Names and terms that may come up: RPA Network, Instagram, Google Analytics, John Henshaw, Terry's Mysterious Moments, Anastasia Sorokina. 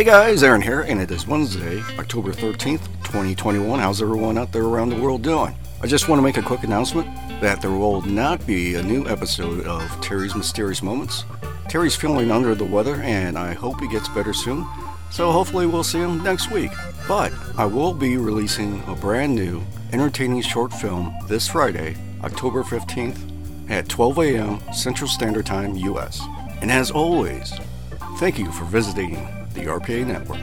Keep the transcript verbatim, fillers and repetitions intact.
Hey guys, Aaron here, and it is Wednesday, October thirteenth, twenty twenty-one. How's everyone out there around the world doing? I just want to make a quick announcement that there will not be a new episode of Terry's Mysterious Moments. Terry's feeling under the weather, and I hope he gets better soon, so hopefully we'll see him next week. But I will be releasing a brand new, entertaining short film this Friday, October fifteenth, at twelve a.m. Central Standard Time, U S. And as always, thank you for visiting the R P A Network.